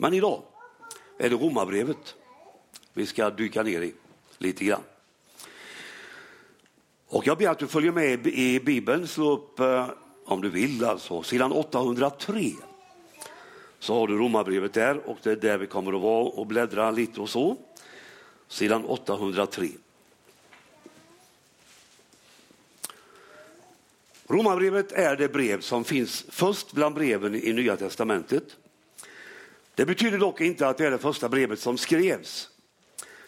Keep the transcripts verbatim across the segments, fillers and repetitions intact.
Men idag är det Romarbrevet vi ska dyka ner i lite grann. Och jag ber att du följer med i Bibeln. Slå upp, om du vill alltså, sidan åttahundratre. Så har du Romarbrevet där, och det är där vi kommer att vara och bläddra lite och så. Sidan åttahundratre. Romarbrevet är det brev som finns först bland breven i Nya testamentet. Det betyder dock inte att det är det första brevet som skrevs.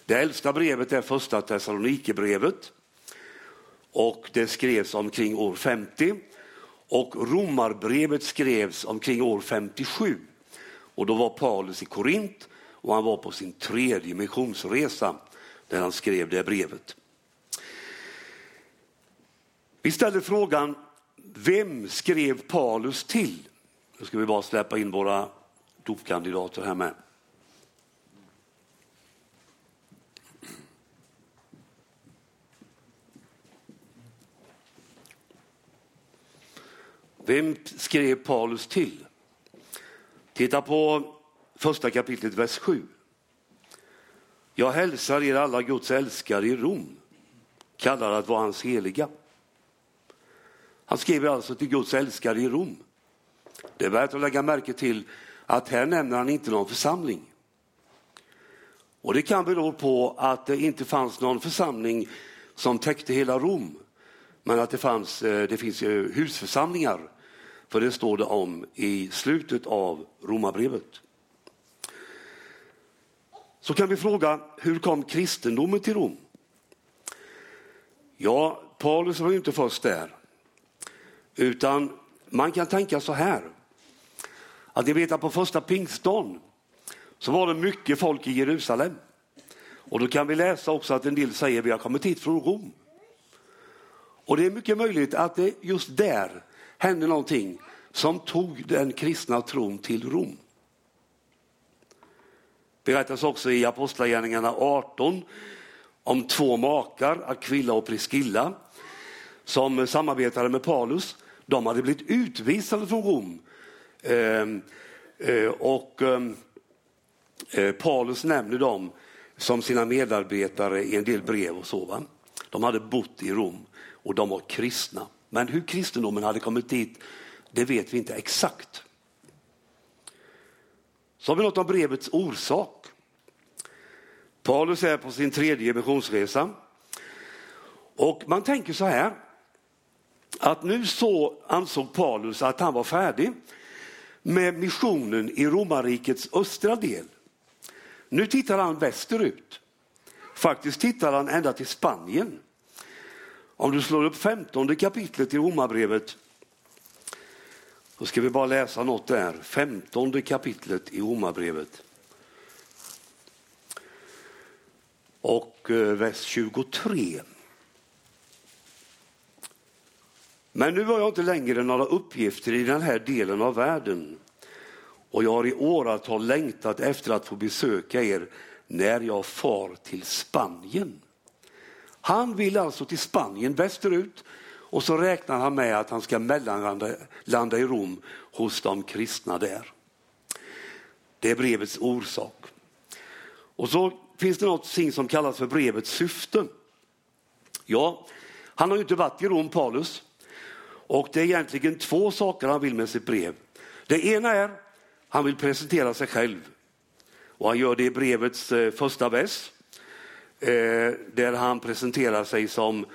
Det äldsta brevet är första Thessalonikerbrevet. Och det skrevs omkring år femtio. Och Romarbrevet skrevs omkring år femtiosju. Och då var Paulus i Korint. Och han var på sin tredje missionsresa när han skrev det brevet. Vi ställer frågan, vem skrev Paulus till? Nu ska vi bara släppa in våra dopkandidater här med. Vem skrev Paulus till? Titta på första kapitlet, vers sju. Jag hälsar er alla Guds älskare i Rom, kallar att vara hans heliga. Han skriver alltså till Guds älskare i Rom. Det är värt att lägga märke till att här nämner han inte någon församling. Och det kan bero på att det inte fanns någon församling som täckte hela Rom. Men att det, fanns, det finns ju husförsamlingar. För det står det om i slutet av Romarbrevet. Så kan vi fråga, hur kom kristendomen till Rom? Ja, Paulus var ju inte först där. Utan man kan tänka så här. Att ni vet att på första pingstdagen så var det mycket folk i Jerusalem. Och då kan vi läsa också att en del säger vi har kommit hit från Rom. Och det är mycket möjligt att det just där hände någonting som tog den kristna tron till Rom. Det berättas också i Apostlagärningarna arton om två makar, Akvilla och Priskilla, som samarbetade med Paulus. De hade blivit utvisade från Rom. Eh, eh, och eh, Paulus nämnde dem som sina medarbetare i en del brev och så. Va? De hade bott i Rom och de var kristna. Men hur kristendomen hade kommit dit, det vet vi inte exakt. Så har vi något om brevets orsak. Paulus är på sin tredje missionsresa. Och man tänker så här, att nu så ansåg Paulus att han var färdig med missionen i Romarrikets östra del. Nu tittar han västerut. Faktiskt tittar han ända till Spanien. Om du slår upp femtonde kapitlet i Romarbrevet, då ska vi bara läsa något där. femtonde kapitlet i Romarbrevet. Och vers tjugotre. Men nu har jag inte längre några uppgifter i den här delen av världen, och jag har i åratal längtat efter att få besöka er när jag far till Spanien. Han vill alltså till Spanien västerut, och så räknar han med att han ska mellanlanda i Rom hos de kristna där. Det är brevets orsak. Och så finns det något som kallas för brevets syfte. Ja, han har ju inte varit i Rom, Paulus. Och det är egentligen två saker han vill med sitt brev. Det ena är, han vill presentera sig själv. Och han gör det i brevets eh, första vers. Eh, där han presenterar sig som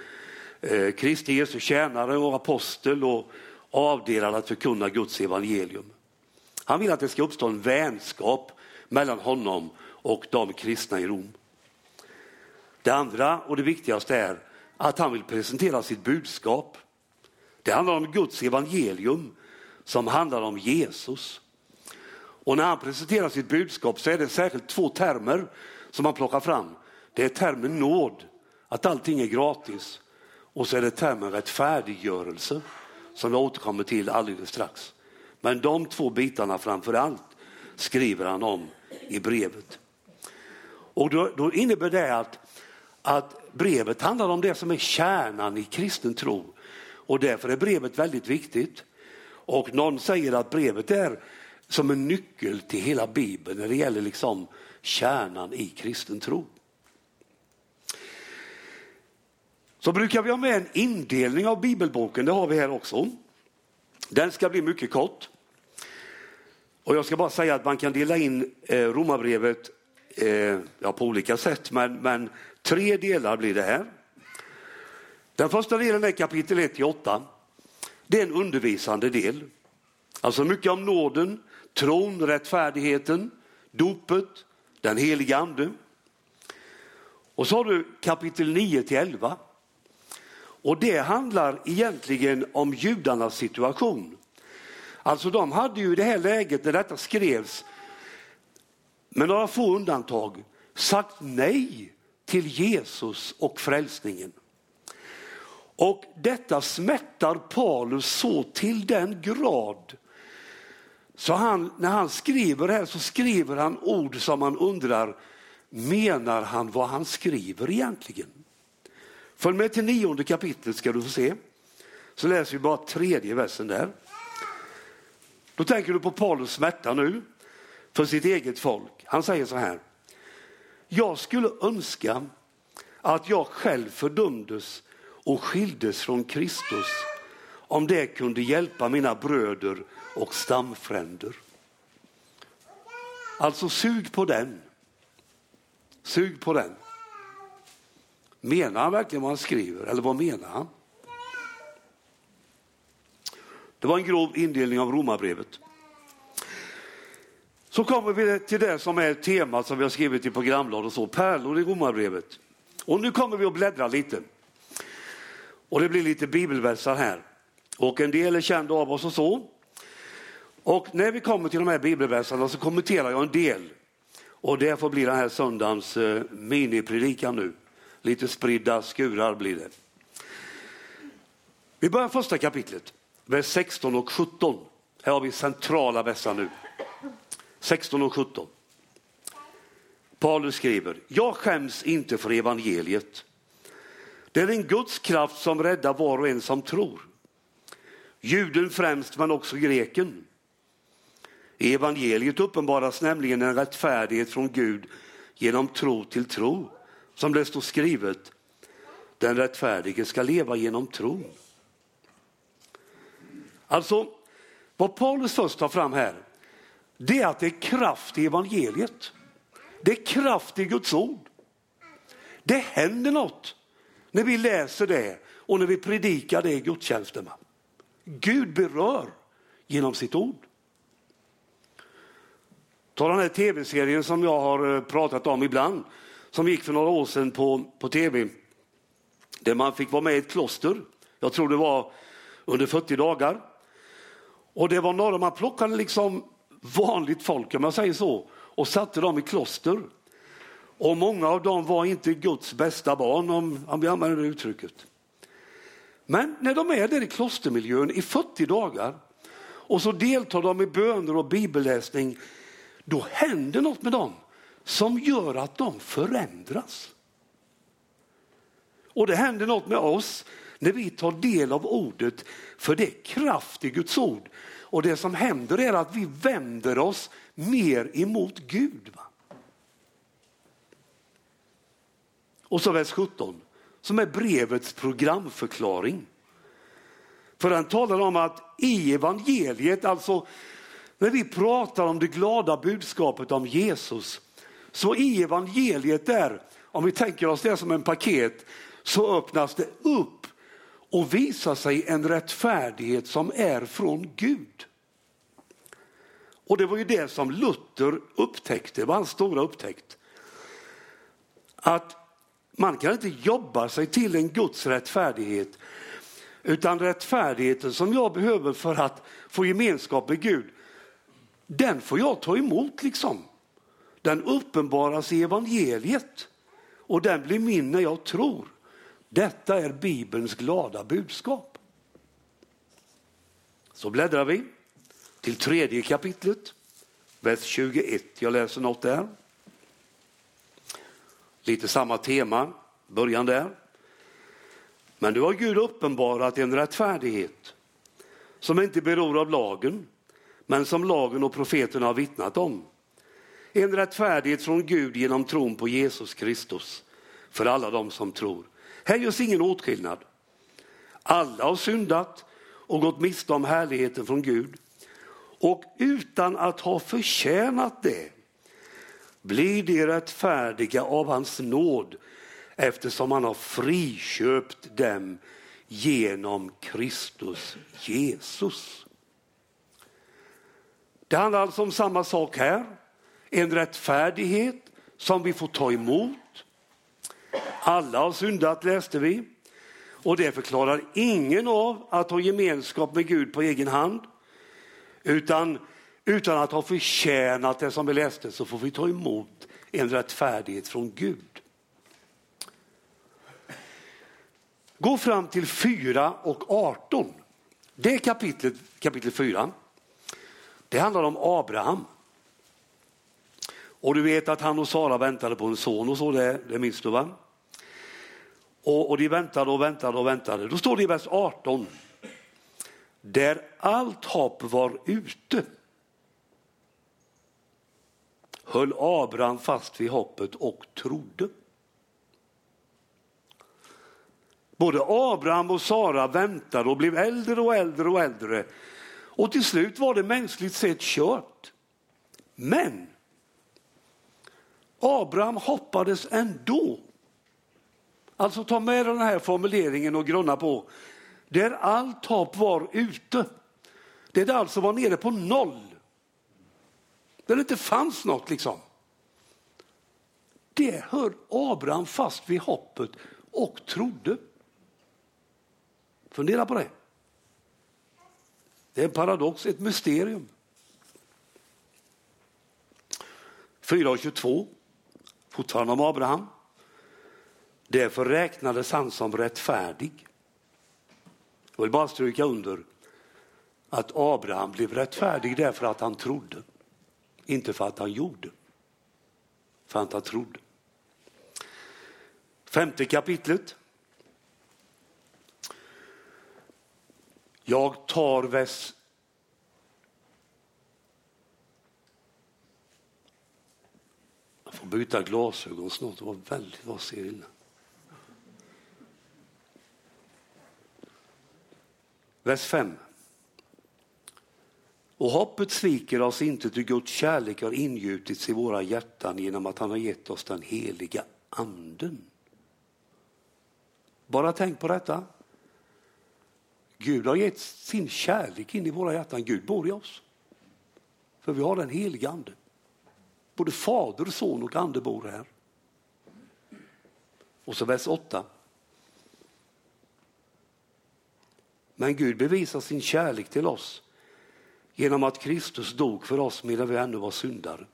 eh, Kristi Jesu tjänare och apostel och avdelad att förkunna Guds evangelium. Han vill att det ska uppstå en vänskap mellan honom och de kristna i Rom. Det andra och det viktigaste är att han vill presentera sitt budskap. Det handlar om Guds evangelium som handlar om Jesus. Och när han presenterar sitt budskap så är det särskilt två termer som han plockar fram. Det är termen nåd, att allting är gratis. Och så är det termen rättfärdiggörelse som vi återkommer till alldeles strax. Men de två bitarna framför allt skriver han om i brevet. Och då, då innebär det att, att brevet handlar om det som är kärnan i kristen tro. Och därför är brevet väldigt viktigt. Och någon säger att brevet är som en nyckel till hela Bibeln när det gäller liksom kärnan i kristen tro. Så brukar vi ha med en indelning av bibelboken. Det har vi här också. Den ska bli mycket kort. Och jag ska bara säga att man kan dela in Romarbrevet eh, ja, på olika sätt. Men, men tre delar blir det här. Den första delen är kapitel ett till åtta. Det är en undervisande del. Alltså mycket om nåden, tron, rättfärdigheten, dopet, den heliga ande. Och så har du kapitel nio till elva. Och det handlar egentligen om judarnas situation. Alltså de hade ju i det här läget när detta skrevs, med några få undantag, sagt nej till Jesus och frälsningen. Och detta smättar Paulus så till den grad. Så han, när han skriver här så skriver han ord som man undrar, menar han vad han skriver egentligen? Följ med till nionde kapitlet ska du få se. Så läser vi bara tredje versen där. Då tänker du på Paulus smärta nu för sitt eget folk. Han säger så här: jag skulle önska att jag själv fördömdes och skildes från Kristus, om det kunde hjälpa mina bröder och stamfränder. Alltså sug på den. Sug på den. Menar han verkligen vad han skriver? Eller vad menar han? Det var en grov indelning av Romarbrevet. Så kommer vi till det som är temat som vi har skrivit i programblad och så. Pärlor i Romarbrevet. Och nu kommer vi att bläddra lite. Och det blir lite bibelversar här. Och en del är kända av oss och så. Och när vi kommer till de här bibelversarna så kommenterar jag en del. Och därför blir den här söndagens minipredikan nu. Lite spridda skurar blir det. Vi börjar första kapitlet. Vers sexton och sjutton. Här har vi centrala versar nu. sexton och sjutton. Paulus skriver: jag skäms inte för evangeliet. Det är en Guds kraft som räddar var och en som tror. Juden främst men också greken. I evangeliet uppenbaras nämligen en rättfärdighet från Gud genom tro till tro. Som det står skrivet: den rättfärdige ska leva genom tro. Alltså, vad Paulus först tar fram här, det är att det är kraft i evangeliet. Det är kraft i Guds ord. Det händer något när vi läser det och när vi predikar det i gudstjänsterna. Gud berör genom sitt ord. Ta den här tv-serien som jag har pratat om ibland, som gick för några år sedan på, på tv, där man fick vara med i ett kloster. Jag tror det var under fyrtio dagar. Och det var några, man plockade liksom vanligt folk, om man säger så, och satte dem i kloster. Och många av dem var inte Guds bästa barn, om, om vi använder det uttrycket. Men när de är där i klostermiljön i fyrtio dagar, och så deltar de i böner och bibelläsning, då händer något med dem som gör att de förändras. Och det händer något med oss när vi tar del av ordet, för det är kraft i Guds ord. Och det som händer är att vi vänder oss mer emot Gud. Va? Och så vers sjutton, som är brevets programförklaring. För han talar om att i evangeliet, alltså när vi pratar om det glada budskapet om Jesus, så i evangeliet där, om vi tänker oss det som en paket, så öppnas det upp och visar sig en rättfärdighet som är från Gud. Och det var ju det som Luther upptäckte, det var hans stora upptäckt. Att man kan inte jobba sig till en Guds rättfärdighet, utan rättfärdigheten som jag behöver för att få gemenskap med Gud, den får jag ta emot liksom. Den uppenbaras i evangeliet och den blir min när jag tror. Detta är Bibelns glada budskap. Så bläddrar vi till tredje kapitlet, vers tjugoett. Jag läser något där. Lite samma tema, början där. Men nu har Gud uppenbarat en rättfärdighet som inte beror av lagen, men som lagen och profeterna har vittnat om. En rättfärdighet från Gud genom tron på Jesus Kristus för alla de som tror. Här görs ingen åtskillnad. Alla har syndat och gått miste om härligheten från Gud. Och utan att ha förtjänat det blir de rättfärdiga av hans nåd, eftersom han har friköpt dem genom Kristus Jesus. Det handlar alltså om samma sak här. En rättfärdighet som vi får ta emot. Alla har syndat, läste vi. Och det förklarar ingen av att ha gemenskap med Gud på egen hand. Utan, utan att ha förtjänat det som vi läste, så får vi ta emot en rättfärdighet från Gud. Gå fram till fyra och arton. Det kapitlet, kapitel fyra. Det handlar om Abraham. Och du vet att han och Sara väntade på en son och så, det, det minns du va? Och, och de väntade och väntade och väntade. Då står det i vers arton. Där allt hopp var ute höll Abraham fast vid hoppet och trodde. Både Abraham och Sara väntade och blev äldre och äldre och äldre. Och till slut var det mänskligt sett kört. Men Abraham hoppades ändå. Alltså ta med den här formuleringen och grunna på. Där allt hopp var ute. Det där alltså var nere på noll. Där det inte fanns något liksom. Det höll Abraham fast vid hoppet och trodde. Fundera på det. Det är en paradox, ett mysterium. fyra och tjugotvå, fortfarande om Abraham. Därför räknades han som rättfärdig. Jag vill bara stryka under att Abraham blev rättfärdig därför att han trodde. Inte för att han gjorde. För att han trodde. Femte kapitlet. Jag tar vers Jag får byta glasögon snart. Det var väldigt vad ser innan. Vers fem. Och hoppet sviker oss inte, till Guds kärlek har ingjutits i våra hjärtan genom att han har gett oss den heliga anden. Bara tänk på detta. Gud har gett sin kärlek in i våra hjärtan. Gud bor i oss. För vi har den heliga ande. Både fader, son och ande bor här. Och så vers åtta. Men Gud bevisar sin kärlek till oss genom att Kristus dog för oss medan vi ännu var syndare.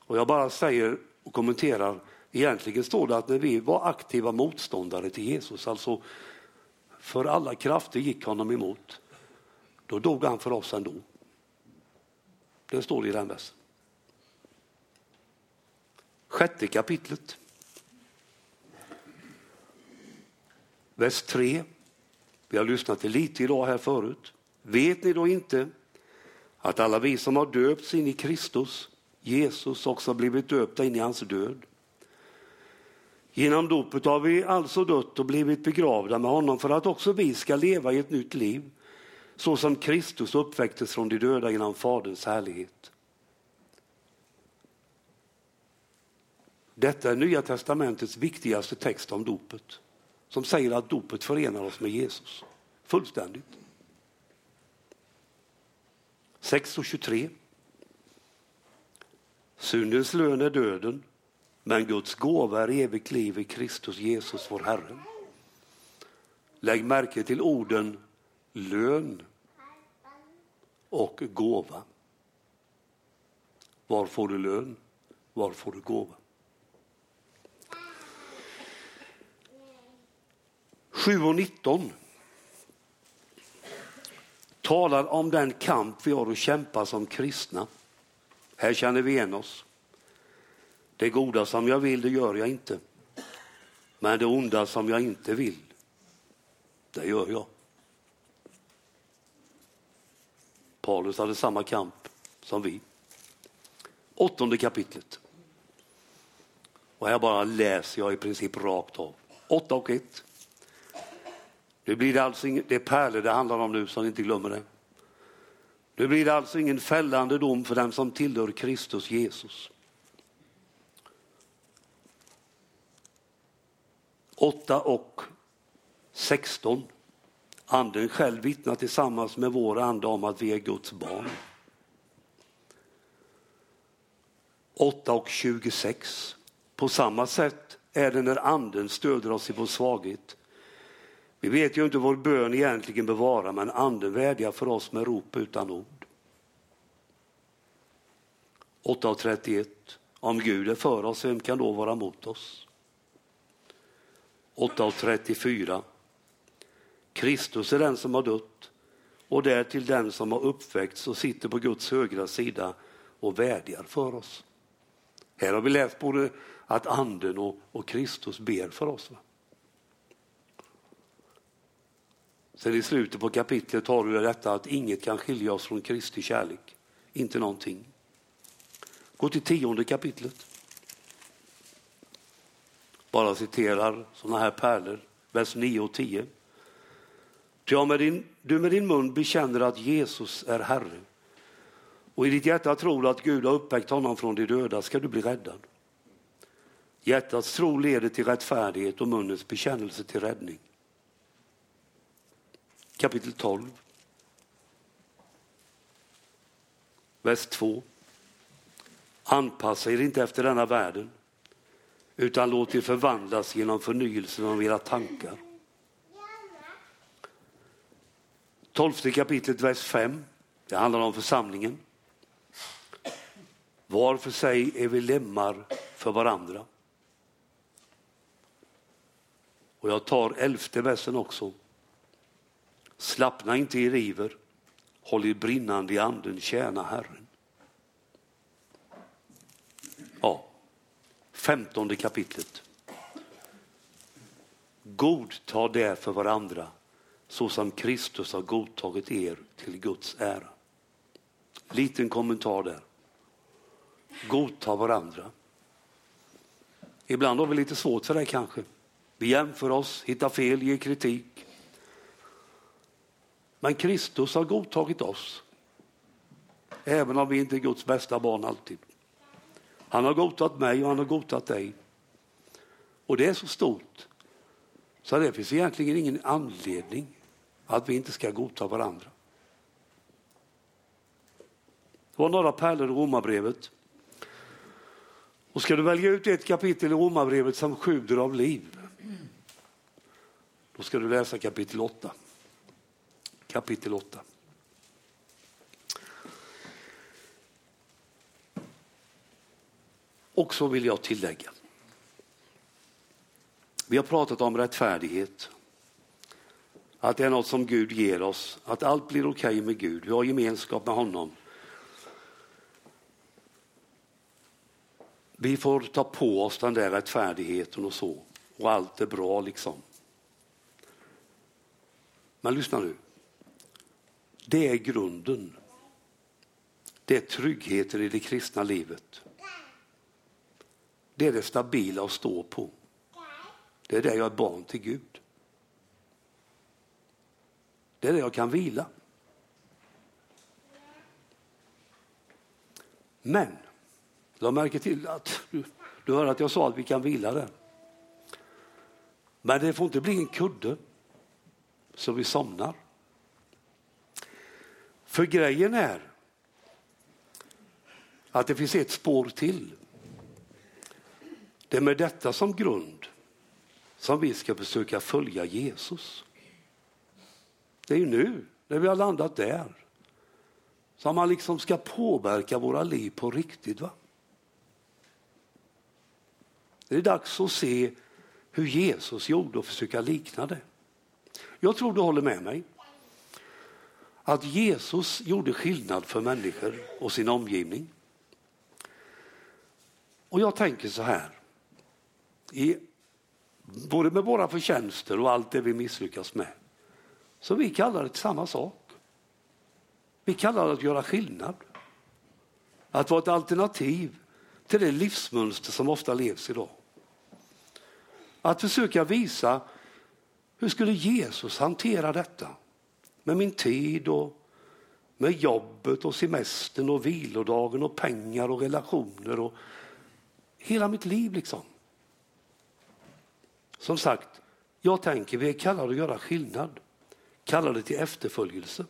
Och jag bara säger och kommenterar, egentligen står det att när vi var aktiva motståndare till Jesus, alltså för alla krafter gick honom emot, då dog han för oss ändå. Det står det i den versen. Sjätte kapitlet. Vers tre. Vi har lyssnat till lite idag här förut. Vet ni då inte att alla vi som har döpts in i Kristus, Jesus, också blivit döpta in i hans död? Genom dopet har vi alltså dött och blivit begravda med honom för att också vi ska leva i ett nytt liv, så som Kristus uppväcktes från de döda genom Faderns härlighet. Detta är Nya testamentets viktigaste text om dopet, som säger att dopet förenar oss med Jesus fullständigt. sex och tjugotre. Syndens lön är döden, men Guds gåva är evigt liv i Kristus Jesus vår Herre. Lägg märke till orden lön och gåva. Var får du lön? Var får du gåva? sju och nitton talar om den kamp vi har att kämpa som kristna. Här känner vi igen oss. Det goda som jag vill, det gör jag inte. Men det onda som jag inte vill, det gör jag. Paulus hade samma kamp som vi. Åttonde kapitlet. Och här bara läser jag i princip rakt av. Åtta och ett. Nu blir det alltså ingen, det är pärlor det handlar om nu så ni inte glömmer det. Nu blir det alltså ingen fällande dom för dem som tillhör Kristus Jesus. Åtta och sexton. Anden själv vittnar tillsammans med vår ande om att vi är Guds barn. åtta och tjugosex. På samma sätt är det när anden stöder oss i vår svaghet. Vi vet ju inte vår bön egentligen bevara, men anden vädjar för oss med rop utan ord. åtta och trettioett. Om Gud är för oss, vem kan då vara mot oss? åtta och trettiofyra. Kristus är den som har dött och därtill den som har uppväckts och sitter på Guds högra sida och vädjar för oss. Här har vi läst både att anden och, och Kristus ber för oss. Va? Sen i slutet på kapitlet har du detta att inget kan skilja oss från Kristi kärlek. Inte någonting. Gå till tionde kapitlet. Bara citerar sådana här pärlor. Vers nio och tio. Ja, med din, du med din mun bekänner att Jesus är Herre. Och i ditt hjärta tror du att Gud har uppväckt honom från de döda, ska du bli räddad. Hjärtats tro leder till rättfärdighet och munnens bekännelse till räddning. Kapitel tolv. Vers två. Anpassa er inte efter denna världen, utan låt er förvandlas genom förnyelsen av era tankar. Tolfte kapitlet, vers fem. Det handlar om församlingen. Var för sig är vi lemmar för varandra. Och jag tar elfte versen också. Slappna inte i river. Håll er brinnande i anden, tjäna Herren. Ja, femtonde kapitlet. Godta det för varandra, så som Kristus har godtagit er till Guds ära. Liten kommentar där. Godta varandra. Ibland har vi lite svårt för det kanske. Vi jämför oss, hittar fel, ger kritik. Men Kristus har godtagit oss. Även om vi inte är Guds bästa barn alltid. Han har godtagit mig och han har godtagit dig. Och det är så stort. Så det finns egentligen ingen anledning att vi inte ska godta varandra. Det var några pärlor i Romarbrevet. Och ska du välja ut ett kapitel i Romarbrevet som sjuder av liv, då ska du läsa kapitel åtta. Kapitel åtta. Och så vill jag tillägga. Vi har pratat om rättfärdighet. Att det är något som Gud ger oss. Att allt blir okej med Gud. Vi har gemenskap med honom. Vi får ta på oss den där rättfärdigheten och så. Och allt är bra liksom. Men lyssna nu. Det är grunden. Det är tryggheten i det kristna livet. Det är det stabila att stå på. Det är där jag är barn till Gud. Det är där jag kan vila. Men, jag märker till att du, du hör att jag sa att vi kan vila där. Men det får inte bli en kudde så vi somnar. För grejen är att det finns ett spår till. Det är med detta som grund som vi ska försöka följa Jesus. Det är ju nu, när vi har landat där, som man liksom ska påverka våra liv på riktigt, va? Det är dags att se hur Jesus gjorde och försöka likna det. Jag tror du håller med mig. Att Jesus gjorde skillnad för människor och sin omgivning. Och jag tänker så här. I både med våra förtjänster och allt det vi misslyckas med. Så vi kallar det samma sak. Vi kallar det att göra skillnad. Att vara ett alternativ till det livsmönster som ofta levs idag. Att försöka visa hur skulle Jesus hantera detta? Med min tid och med jobbet och semestern och vilodagen och pengar och relationer och hela mitt liv liksom. Som sagt, jag tänker vi är kallade att göra skillnad. Kallade till efterföljelse.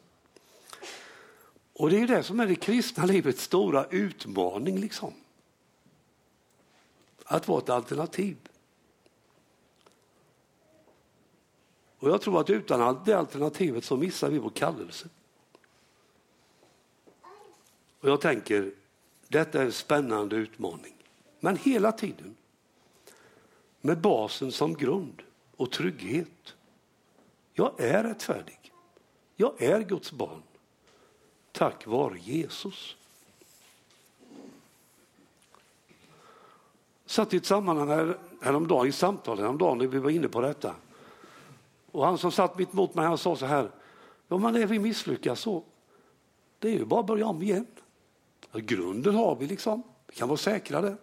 Och det är ju det som är det kristna livets stora utmaning liksom. Att vara ett alternativ. Och jag tror att utan det alternativet så missar vi vår kallelse. Och jag tänker, detta är en spännande utmaning. Men hela tiden. Med basen som grund och trygghet. Jag är rättfärdig. Jag är Guds barn. Tack vare Jesus. Satt i ett sammanhang här, häromdagen, i samtal häromdagen när vi var inne på detta. Och han som satt mitt mot mig, han sa så här. Om man är vi misslyckas så, det är ju bara att börja om igen. Att grunden har vi liksom. Vi kan vara säkra det.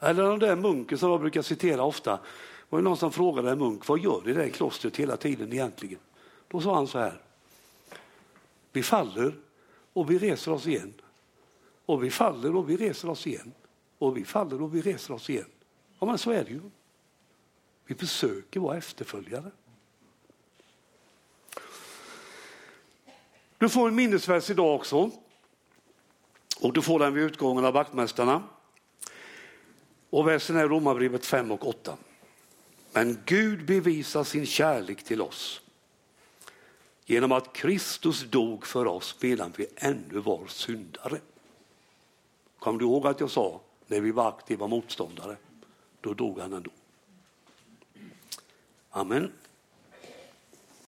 Eller den där munken som jag brukar citera ofta. Var det någon som frågade en munk, vad gör det där klostret hela tiden egentligen? Då sa han så här. Vi faller och vi reser oss igen. Och vi faller och vi reser oss igen. Och vi faller och vi reser oss igen. Ja, men så är det ju. Vi försöker vara efterföljare. Du får en minnesvers idag också. Och du får den vid utgången av vaktmästarna. Och versen är Romarbrevet fem och åtta. Men Gud bevisar sin kärlek till oss genom att Kristus dog för oss medan vi ännu var syndare. Kom du ihåg att jag sa, när vi var aktiva motståndare, då dog han ändå. Amen.